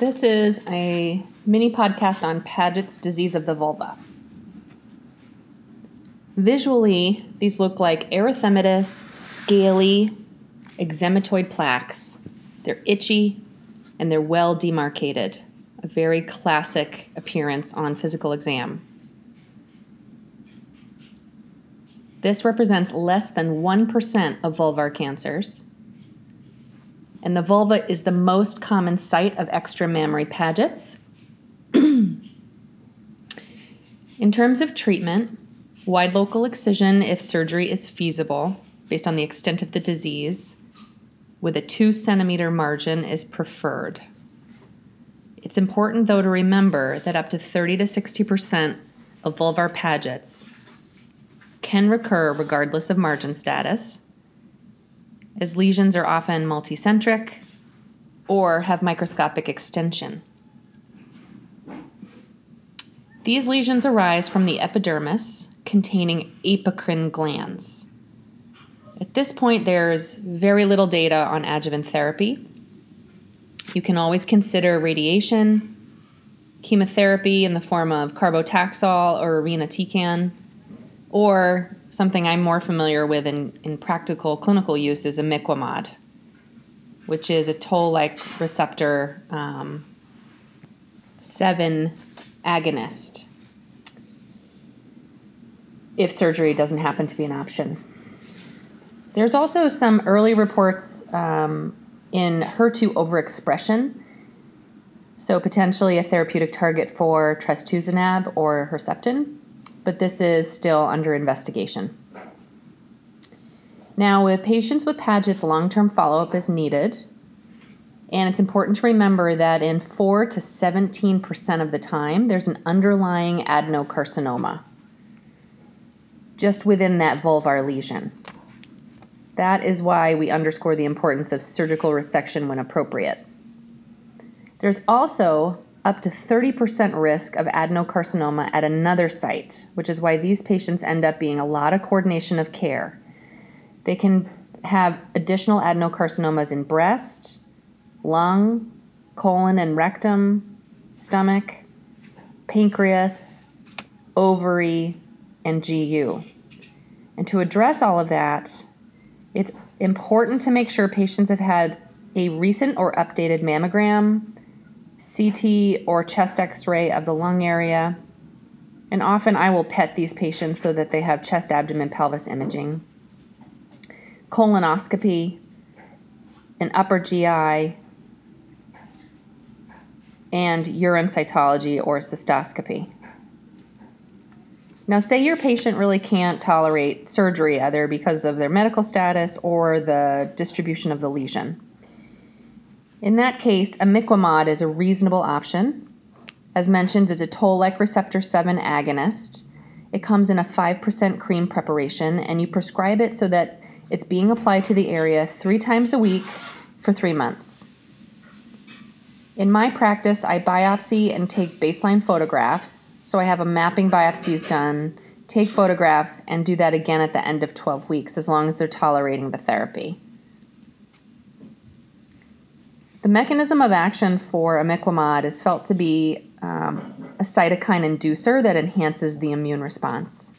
This is a mini podcast on Paget's disease of the vulva. Visually, these look like erythematous, scaly, eczematoid plaques. They're itchy and they're well demarcated. A very classic appearance on physical exam. This represents less than 1% of vulvar cancers. And the vulva is the most common site of extramammary Paget's. In terms of treatment, wide local excision if surgery is feasible based on the extent of the disease with a 2 centimeter margin is preferred. It's important, though, to remember that up to 30 to 60% of vulvar Paget's can recur regardless of margin status, as lesions are often multicentric or have microscopic extension. These lesions arise from the epidermis containing apocrine glands. At this point, there's very little data on adjuvant therapy. You can always consider radiation, chemotherapy in the form of carbotaxol or irinotecan, or something I'm more familiar with in practical clinical use is imiquimod, which is a toll-like receptor 7 agonist, if surgery doesn't happen to be an option. There's also some early reports in HER2 overexpression, so potentially a therapeutic target for trastuzumab or Herceptin, but this is still under investigation. Now, with patients with Paget's, long-term follow-up is needed, and it's important to remember that in 4 to 17% of the time, there's an underlying adenocarcinoma just within that vulvar lesion. That is why we underscore the importance of surgical resection when appropriate. There's also up to 30% risk of adenocarcinoma at another site, which is why these patients end up being a lot of coordination of care. They can have additional adenocarcinomas in breast, lung, colon and rectum, stomach, pancreas, ovary, and GU. And to address all of that, it's important to make sure patients have had a recent or updated mammogram, CT, or chest x-ray of the lung area. And often I will PET these patients so that they have chest, abdomen, pelvis imaging, colonoscopy, an upper GI, and urine cytology or cystoscopy. Now, say your patient really can't tolerate surgery either because of their medical status or the distribution of the lesion. In that case, imiquimod is a reasonable option. As mentioned, it's a toll-like receptor 7 agonist. It comes in a 5% cream preparation, and you prescribe it so that it's being applied to the area 3 times a week for 3 months. In my practice, I biopsy and take baseline photographs. So I have a mapping biopsies done, take photographs, and do that again at the end of 12 weeks, as long as they're tolerating the therapy. The mechanism of action for imiquimod is felt to be a cytokine inducer that enhances the immune response.